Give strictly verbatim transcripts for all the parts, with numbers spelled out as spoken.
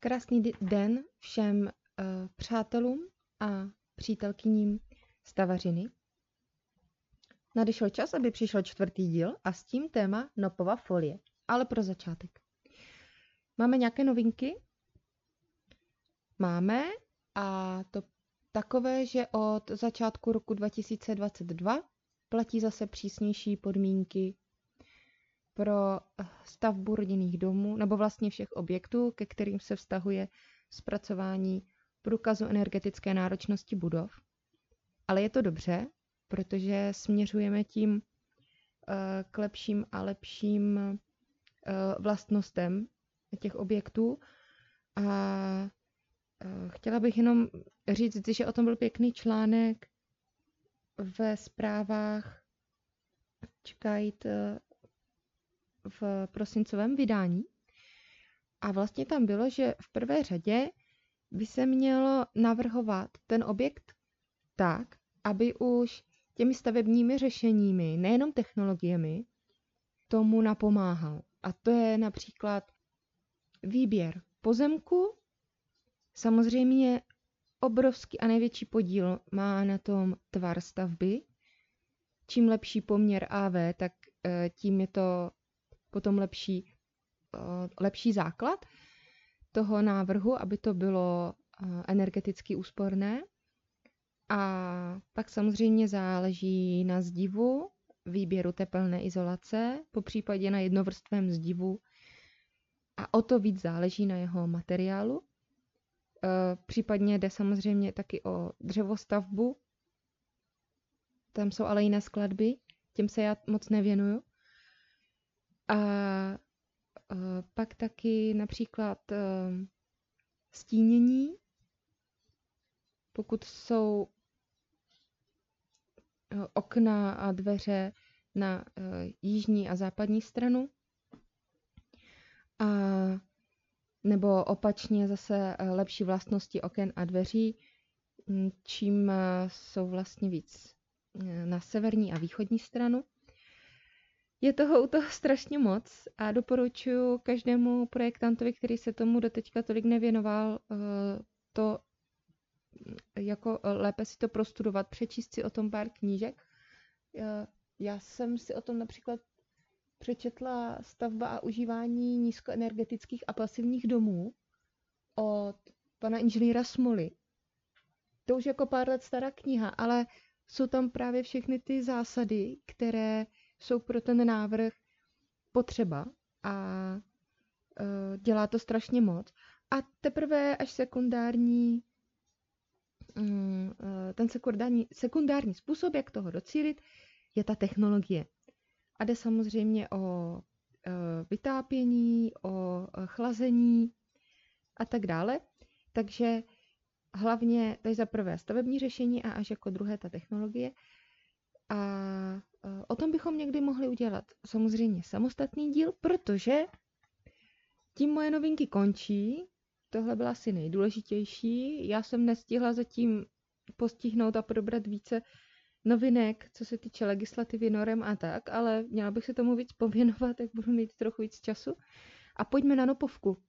Krásný den všem uh, přátelům a přítelkyním stavařiny. Nadešel čas, aby přišel čtvrtý díl a s tím téma Nopová folie. Ale pro začátek. Máme nějaké novinky? Máme, a to takové, že od začátku roku dva tisíce dvacet dva platí zase přísnější podmínky pro stavbu rodinných domů, nebo vlastně všech objektů, ke kterým se vztahuje zpracování průkazu energetické náročnosti budov. Ale je to dobře, protože směřujeme tím k lepším a lepším vlastnostem těch objektů. A chtěla bych jenom říct, že o tom byl pěkný článek ve zprávách, čekajte, v prosincovém vydání. A vlastně tam bylo, že v prvé řadě by se mělo navrhovat ten objekt tak, aby už těmi stavebními řešeními, nejenom technologiemi, tomu napomáhal. A to je například výběr pozemku. Samozřejmě obrovský a největší podíl má na tom tvar stavby. Čím lepší poměr á vé, tak tím je to potom lepší, lepší základ toho návrhu, aby to bylo energeticky úsporné. A pak samozřejmě záleží na zdivu, výběru tepelné izolace, popřípadě na jednovrstvém zdivu, a o to víc záleží na jeho materiálu. Případně jde samozřejmě taky o dřevostavbu, tam jsou ale jiné skladby, těm se já moc nevěnuju. A pak taky například stínění, pokud jsou okna a dveře na jižní a západní stranu, a nebo opačně zase lepší vlastnosti oken a dveří, čím jsou vlastně víc na severní a východní stranu. Je toho u toho strašně moc a doporučuji každému projektantovi, který se tomu doteďka tolik nevěnoval, to jako lépe si to prostudovat, přečíst si o tom pár knížek. Já jsem si o tom například přečetla Stavba a užívání nízkoenergetických a pasivních domů od pana inženýra Smoly. To už jako pár let stará kniha, ale jsou tam právě všechny ty zásady, které jsou pro ten návrh potřeba, a e, dělá to strašně moc. A teprve až sekundární, mm, ten sekundární, sekundární způsob, jak toho docílit, je ta technologie. A jde samozřejmě o e, vytápění, o chlazení a tak dále. Takže hlavně tady za prvé stavební řešení a až jako druhé ta technologie. A o tom bychom někdy mohli udělat samozřejmě samostatný díl, protože tím moje novinky končí. Tohle byla asi nejdůležitější. Já jsem nestihla zatím postihnout a probrat více novinek, co se týče legislativy, norem a tak, ale měla bych se tomu víc pověnovat, tak budu mít trochu víc času. A pojďme na nopovku.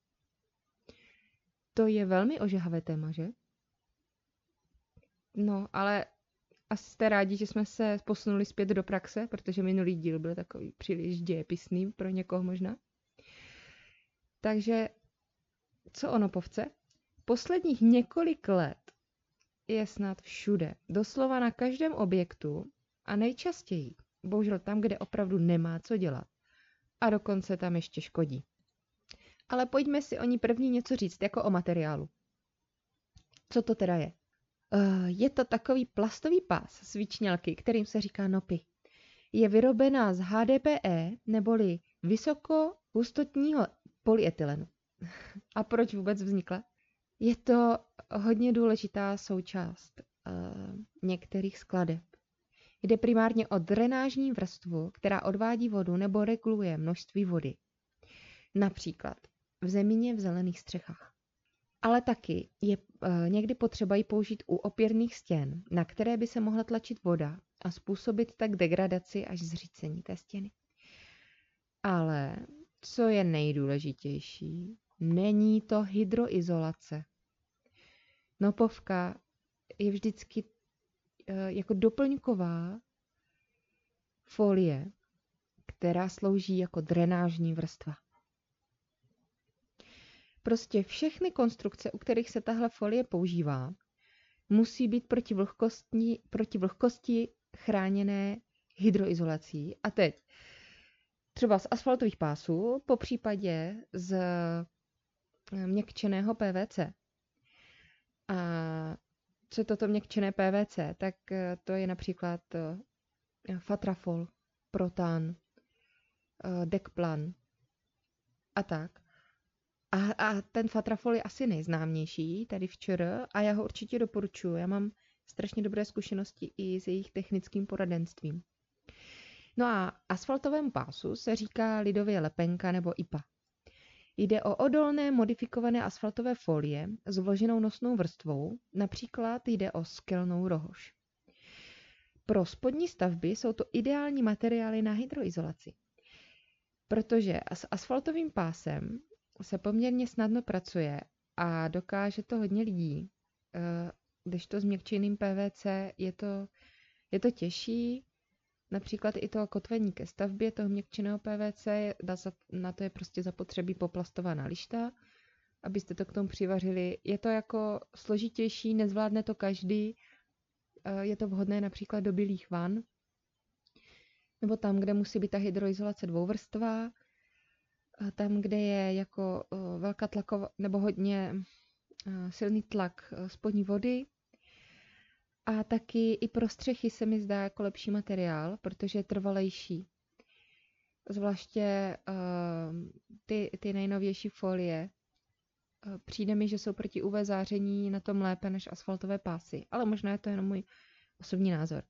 To je velmi ožehavé téma, že? No, ale asi jste rádi, že jsme se posunuli zpět do praxe, protože minulý díl byl takový příliš dějepisný pro někoho možná. Takže co o nopovce? Posledních několik let je snad všude, doslova na každém objektu a nejčastěji, bohužel tam, kde opravdu nemá co dělat a dokonce tam ještě škodí. Ale pojďme si o ní první něco říct, jako o materiálu. Co to teda je? Je to takový plastový pás svíčňalky, kterým se říká nopy. Je vyrobená z há dé pé é, neboli vysokohustotního polyetylenu. A proč vůbec vznikla? Je to hodně důležitá součást uh, některých skladeb. Jde primárně o drenážní vrstvu, která odvádí vodu nebo reguluje množství vody. Například v zemině v zelených střechách. Ale taky je e, někdy potřeba ji použít u opěrných stěn, na které by se mohla tlačit voda a způsobit tak degradaci až zřícení té stěny. Ale co je nejdůležitější, není to hydroizolace. Nopovka je vždycky jako doplňková folie, která slouží jako drenážní vrstva. Prostě všechny konstrukce, u kterých se tahle folie používá, musí být proti vlhkosti, proti vlhkosti chráněné hydroizolací. A teď třeba z asfaltových pásů, po případě z měkčeného P V C. A co je toto měkčené P V C? Tak to je například Fatrafol, Protan, Dekplan a tak. A, a ten Fatrafol je asi nejznámější tady v ČR a já ho určitě doporučuji. Já mám strašně dobré zkušenosti i s jejich technickým poradenstvím. No a asfaltovému pásu se říká lidově lepenka nebo I P A. Jde o odolné modifikované asfaltové folie s vloženou nosnou vrstvou, například jde o skelnou rohoš. Pro spodní stavby jsou to ideální materiály na hydroizolaci, protože s asfaltovým pásem se poměrně snadno pracuje a dokáže to hodně lidí, když to s měkčeným P V C je to, je to těžší. Například i to kotvení ke stavbě toho měkčeného P V C, na to je prostě zapotřebí poplastovaná lišta, abyste to k tomu přivařili. Je to jako složitější, nezvládne to každý, je to vhodné například do bílých van, nebo tam, kde musí být ta hydroizolace dvouvrstvá, tam, kde je jako velká tlaková, nebo hodně silný tlak spodní vody. A taky i pro střechy se mi zdá jako lepší materiál, protože je trvalejší. Zvláště uh, ty, ty nejnovější folie. Uh, přijde mi, že jsou proti U V záření na tom lépe než asfaltové pásy. Ale možná je to jenom můj osobní názor.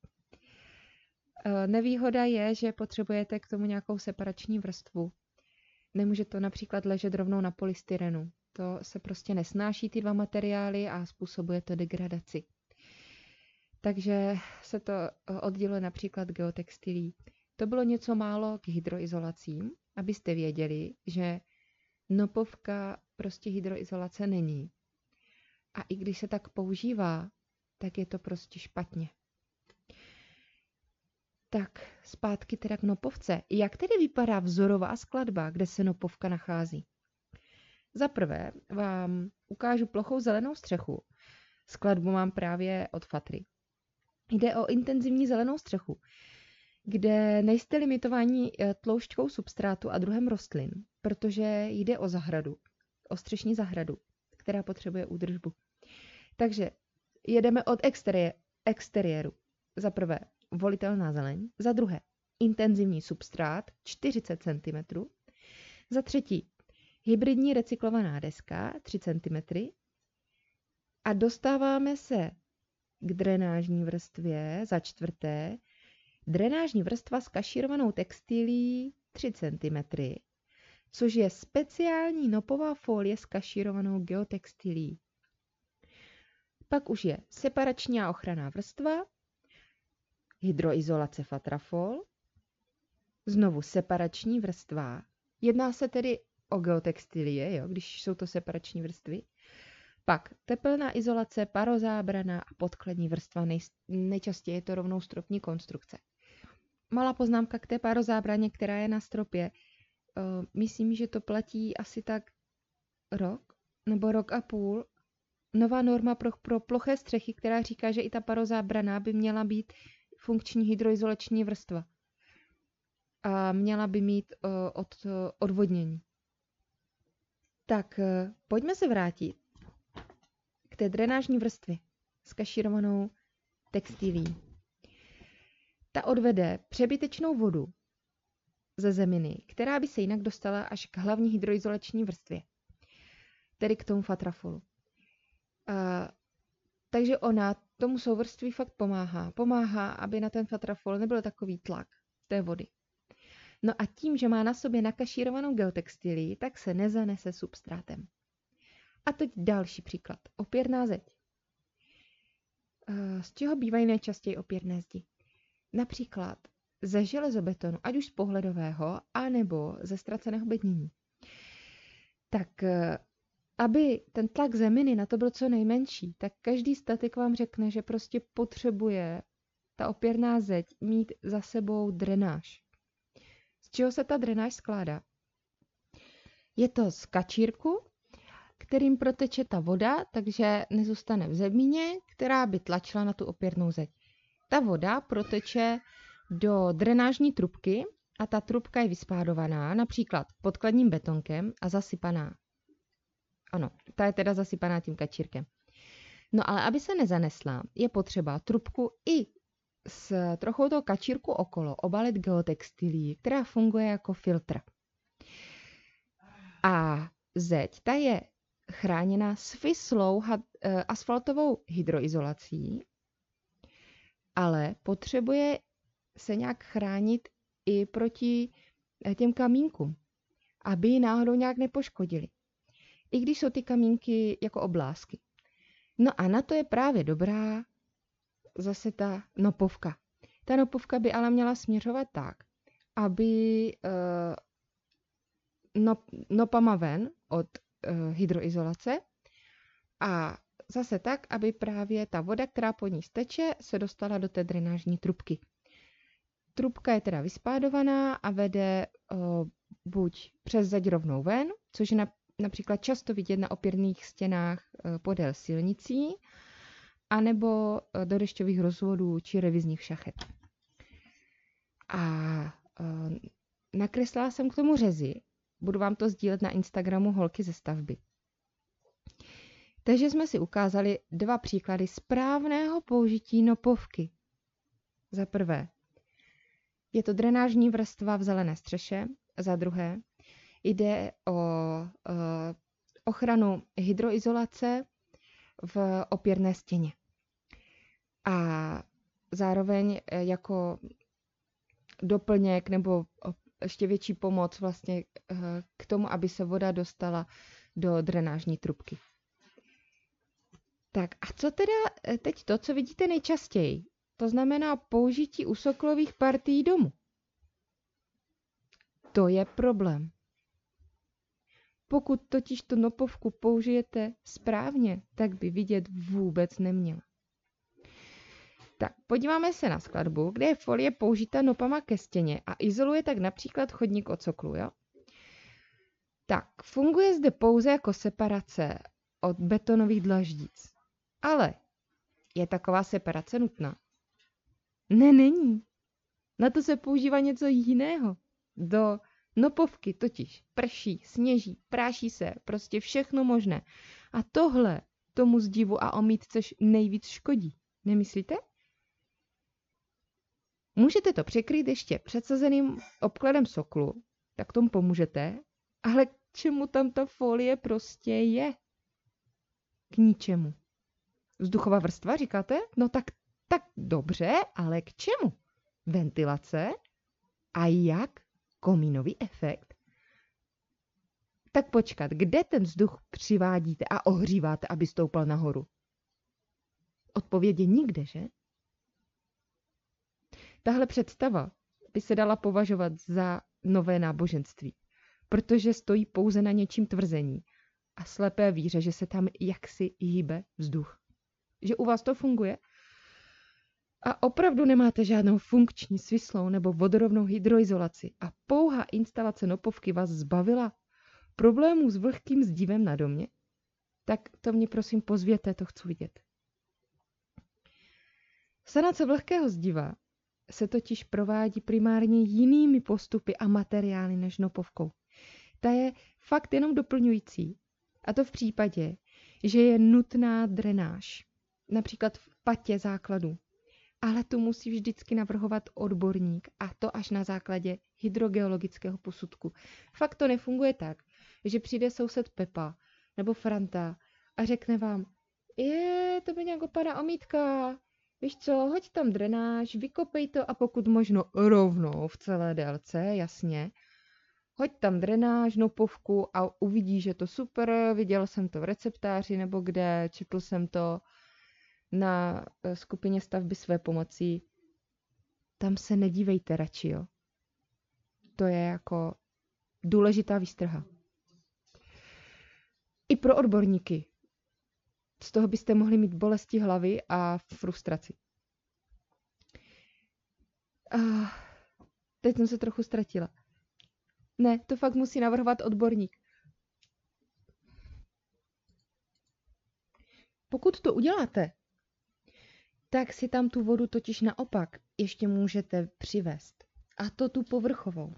Uh, nevýhoda je, že potřebujete k tomu nějakou separační vrstvu. Nemůže to například ležet rovnou na polystyrenu. To se prostě nesnáší ty dva materiály a způsobuje to degradaci. Takže se to odděluje například geotextilí. To bylo něco málo k hydroizolacím, abyste věděli, že nopovka prostě hydroizolace není. A i když se tak používá, tak je to prostě špatně. Tak zpátky teda k nopovce. Jak tedy vypadá vzorová skladba, kde se nopovka nachází? Za prvé vám ukážu plochou zelenou střechu. Skladbu mám právě od Fatry. Jde o intenzivní zelenou střechu, kde nejste limitováni tloušťkou substrátu a druhem rostlin, protože jde o zahradu, o střešní zahradu, která potřebuje údržbu. Takže jedeme od exteriéru. Za prvé volitelná zeleň, za druhé intenzivní substrát čtyřicet centimetrů, za třetí hybridní recyklovaná deska tři centimetry a dostáváme se k drenážní vrstvě, za čtvrté, drenážní vrstva s kašírovanou textilí tři centimetry, což je speciální nopová folie s kašírovanou geotextilí. Pak už je separační a ochranná vrstva, hydroizolace Fatrafol, znovu separační vrstva. Jedná se tedy o geotextilie, jo, když jsou to separační vrstvy. Pak tepelná izolace, parozábrana a podkladní vrstva, nej, nejčastěji je to rovnou stropní konstrukce. Malá poznámka k té parozábraně, která je na stropě. Uh, myslím, že to platí asi tak rok nebo rok a půl. Nová norma pro, pro ploché střechy, která říká, že i ta parozábrana by měla být funkční hydroizolační vrstva. A měla by mít uh, od, uh, odvodnění. Tak uh, pojďme se vrátit té drenážní vrstvy s kašírovanou textilí. Ta odvede přebytečnou vodu ze zeminy, která by se jinak dostala až k hlavní hydroizolační vrstvě, tedy k tomu Fatrafolu. A, takže ona tomu souvrství fakt pomáhá. Pomáhá, aby na ten Fatrafol nebyl takový tlak té vody. No a tím, že má na sobě nakašírovanou geotextilii, tak se nezanese substrátem. A teď další příklad. Opěrná zeď. Z čeho bývají nejčastěji opěrné zdi? Například ze železobetonu, ať už z pohledového, anebo ze ztraceného bednění. tak aby ten tlak zeminy na to byl co nejmenší, tak každý statik vám řekne, že prostě potřebuje ta opěrná zeď mít za sebou drenáž. Z čeho se ta drenáž skládá? Je to z kačírku, kterým proteče ta voda, takže nezůstane v zemině, která by tlačila na tu opěrnou zeď. Ta voda proteče do drenážní trubky a ta trubka je vyspádovaná například podkladním betonkem a zasypaná. Ano, ta je teda zasypaná tím kačírkem. No ale aby se nezanesla, je potřeba trubku i s trochou toho kačírku okolo obalit geotextilí, která funguje jako filtr. A zeď, ta je chráněna svislou asfaltovou hydroizolací, ale potřebuje se nějak chránit i proti těm kamínkům, aby ji náhodou nějak nepoškodili. I když jsou ty kamínky jako oblásky. No a na to je právě dobrá zase ta nopovka. Ta nopovka by ale měla směřovat tak, aby uh, nop, nopama ven od uh, hydroizolace a zase tak, aby právě ta voda, která po ní steče, se dostala do té drenážní trubky. Trubka je teda vyspádovaná a vede uh, buď přes zeď rovnou ven, což je na například často vidět na opěrných stěnách podél silnicí, anebo do dešťových rozvodů či revizních šachet. A nakreslila jsem k tomu řezy. Budu vám to sdílet na Instagramu Holky ze stavby. Takže jsme si ukázali dva příklady správného použití nopovky. Za prvé, je to drenážní vrstva v zelené střeše. Za druhé, jde o e, ochranu hydroizolace v opěrné stěně. A zároveň jako doplněk nebo ještě větší pomoc vlastně k tomu, aby se voda dostala do drenážní trubky. Tak a co teda teď to, co vidíte nejčastěji? To znamená použití u soklových partií domu. To je problém. Pokud totiž tu nopovku použijete správně, tak by vidět vůbec neměla. Tak, podíváme se na skladbu, kde je folie použita nopama ke stěně a izoluje tak například chodník od soklu. Jo? Tak, funguje zde pouze jako separace od betonových dlaždic. Ale je taková separace nutná? Ne, není. Na to se používá něco jiného. Do nopovky totiž prší, sněží, práší se, prostě všechno možné. A tohle tomu zdivu a omítce nejvíc škodí, nemyslíte? Můžete to překrýt ještě předsazeným obkladem soklu, tak tomu pomůžete, ale k čemu tam ta folie prostě je? K ničemu. Vzduchová vrstva, říkáte? No tak, tak dobře, ale k čemu? Ventilace? A jak? Komínový efekt? Tak počkat, kde ten vzduch přivádíte a ohříváte, aby stoupal nahoru? Odpověď je nikde, že? Tahle představa by se dala považovat za nové náboženství, protože stojí pouze na něčím tvrzení a slepé víře, že se tam jaksi hýbe vzduch. Že u vás to funguje? A opravdu nemáte žádnou funkční svislou nebo vodorovnou hydroizolaci a pouhá instalace nopovky vás zbavila problémů s vlhkým zdivem na domě? Tak to mě prosím pozvěte, to chci vidět. Sanace vlhkého zdiva se totiž provádí primárně jinými postupy a materiály než nopovkou. Ta je fakt jenom doplňující, a to v případě, že je nutná drenáž, například v patě základů. Ale tu musí vždycky navrhovat odborník, a to až na základě hydrogeologického posudku. Fakt to nefunguje tak, že přijde soused Pepa nebo Franta a řekne vám, je, to by nějak opadá omítka, víš co, hoď tam drenáž, vykopej to a pokud možno rovnou v celé délce, jasně, hoď tam drenáž, nopovku a uvidíš, že to super, viděl jsem to v receptáři nebo kde, četl jsem to na skupině stavby své pomoci, tam se nedívejte radši, jo. To je jako důležitá výstrha. i pro odborníky. Z toho byste mohli mít bolesti hlavy a frustraci. A teď jsem se trochu ztratila. Ne, to fakt musí navrhovat odborník. Pokud to uděláte, tak si tam tu vodu totiž naopak ještě můžete přivést. A to tu povrchovou.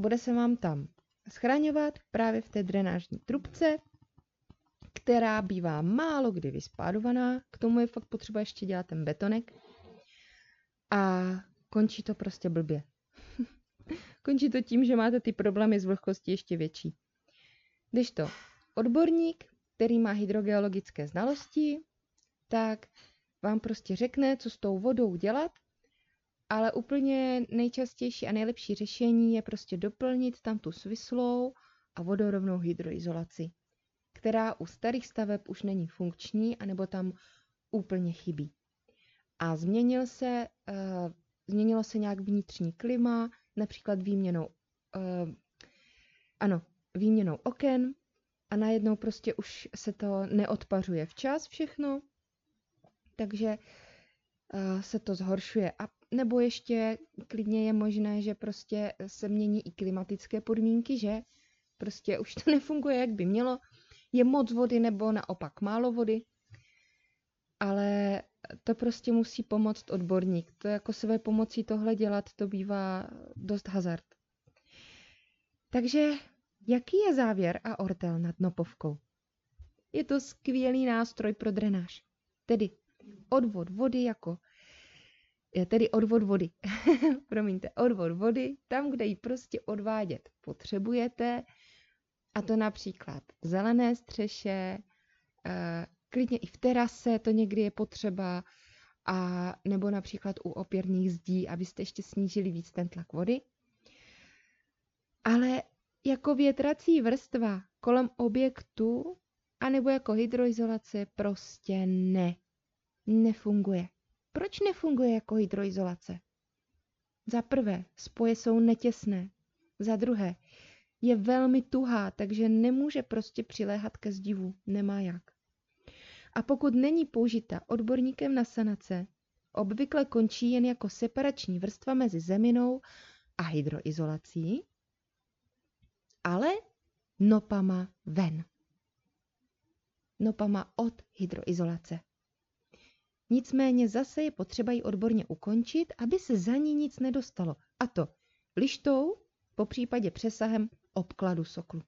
Bude se vám tam schraňovat právě v té drenážní trubce, která bývá málo kdy vyspádovaná. K tomu je fakt potřeba ještě dělat ten betonek. A končí to prostě blbě. Končí to tím, že máte ty problémy s vlhkostí ještě větší. Když to odborník, který má hydrogeologické znalosti, tak vám prostě řekne, co s tou vodou dělat, ale úplně nejčastější a nejlepší řešení je prostě doplnit tam tu svislou a vodorovnou hydroizolaci, která u starých staveb už není funkční, anebo tam úplně chybí. A změnil se, uh, změnilo se nějak vnitřní klima, například výměnou, uh, ano, výměnou oken, a najednou prostě už se to neodpařuje včas všechno, takže uh, se to zhoršuje. A nebo ještě klidně je možné, že prostě se mění i klimatické podmínky, že prostě už to nefunguje, jak by mělo. Je moc vody nebo naopak málo vody, ale to prostě musí pomoct odborník. To jako své pomocí tohle dělat, to bývá dost hazard. Takže jaký je závěr a ortel nad Nopovkou? Je to skvělý nástroj pro drenáž. Tedy odvod vody jako... Tedy odvod vody. Promiňte, odvod vody tam, kde ji prostě odvádět potřebujete. A to například zelené střeše, klidně i v terase to někdy je potřeba, a nebo například u opěrných zdí, abyste ještě snížili víc ten tlak vody. Ale jako větrací vrstva kolem objektu, anebo jako hydroizolace prostě ne. Nefunguje. Proč nefunguje jako hydroizolace? Za prvé, spoje jsou netěsné. Za druhé, je velmi tuhá, takže nemůže prostě přiléhat ke zdivu. Nemá jak. A pokud není použita odborníkem na sanace, obvykle končí jen jako separační vrstva mezi zeminou a hydroizolací, ale nopama ven. Nopama od hydroizolace. Nicméně zase je potřeba ji odborně ukončit, aby se za ní nic nedostalo. A to lištou, po případě přesahem obkladu soklu.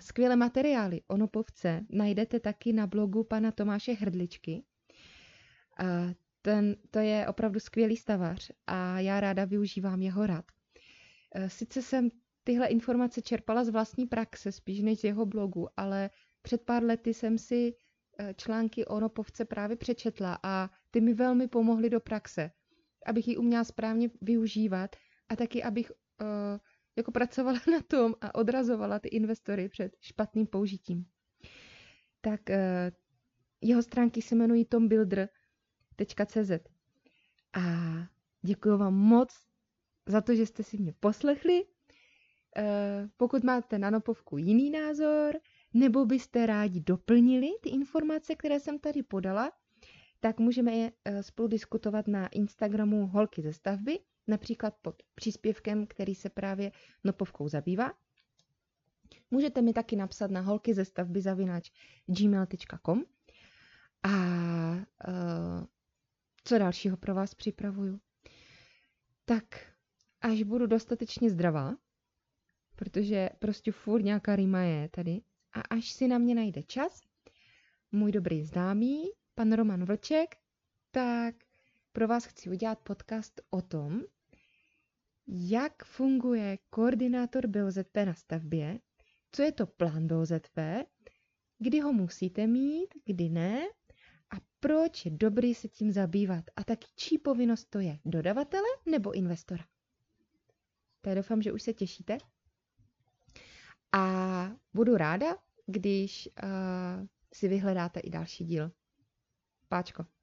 Skvělé materiály o Nopovce najdete taky na blogu pana Tomáše Hrdličky. Ten, to je opravdu skvělý stavař a já ráda využívám jeho rad. Sice jsem tyhle informace čerpala z vlastní praxe, spíš než z jeho blogu, ale před pár lety jsem si články o Nopovce právě přečetla a ty mi velmi pomohly do praxe, abych ji uměla správně využívat a taky, abych uh, jako pracovala na tom a odrazovala ty investory před špatným použitím. Tak uh, jeho stránky se jmenují tombuilder tečka cz. A děkuji vám moc za to, že jste si mě poslechli. Uh, pokud máte na Nopovku jiný názor, nebo byste rádi doplnili ty informace, které jsem tady podala, tak můžeme je spolu diskutovat na Instagramu Holky ze stavby, například pod příspěvkem, který se právě Nopovkou zabývá. Můžete mi taky napsat na holky ze stavby zavináč gmail tečka com. A co dalšího pro vás připravuju? Tak až budu dostatečně zdravá, protože prostě furt nějaká rýma je tady, a až si na mě najde čas, můj dobrý známý, pan Roman Vlček, tak pro vás chci udělat podcast o tom, jak funguje koordinátor bé ó zet pé na stavbě, co je to plán bé ó zet pé, kdy ho musíte mít, kdy ne a proč je dobrý se tím zabývat a taky čí povinnost to je, dodavatele nebo investora. Tak doufám, že už se těšíte. A budu ráda, když uh, si vyhledáte i další díl. Páčko.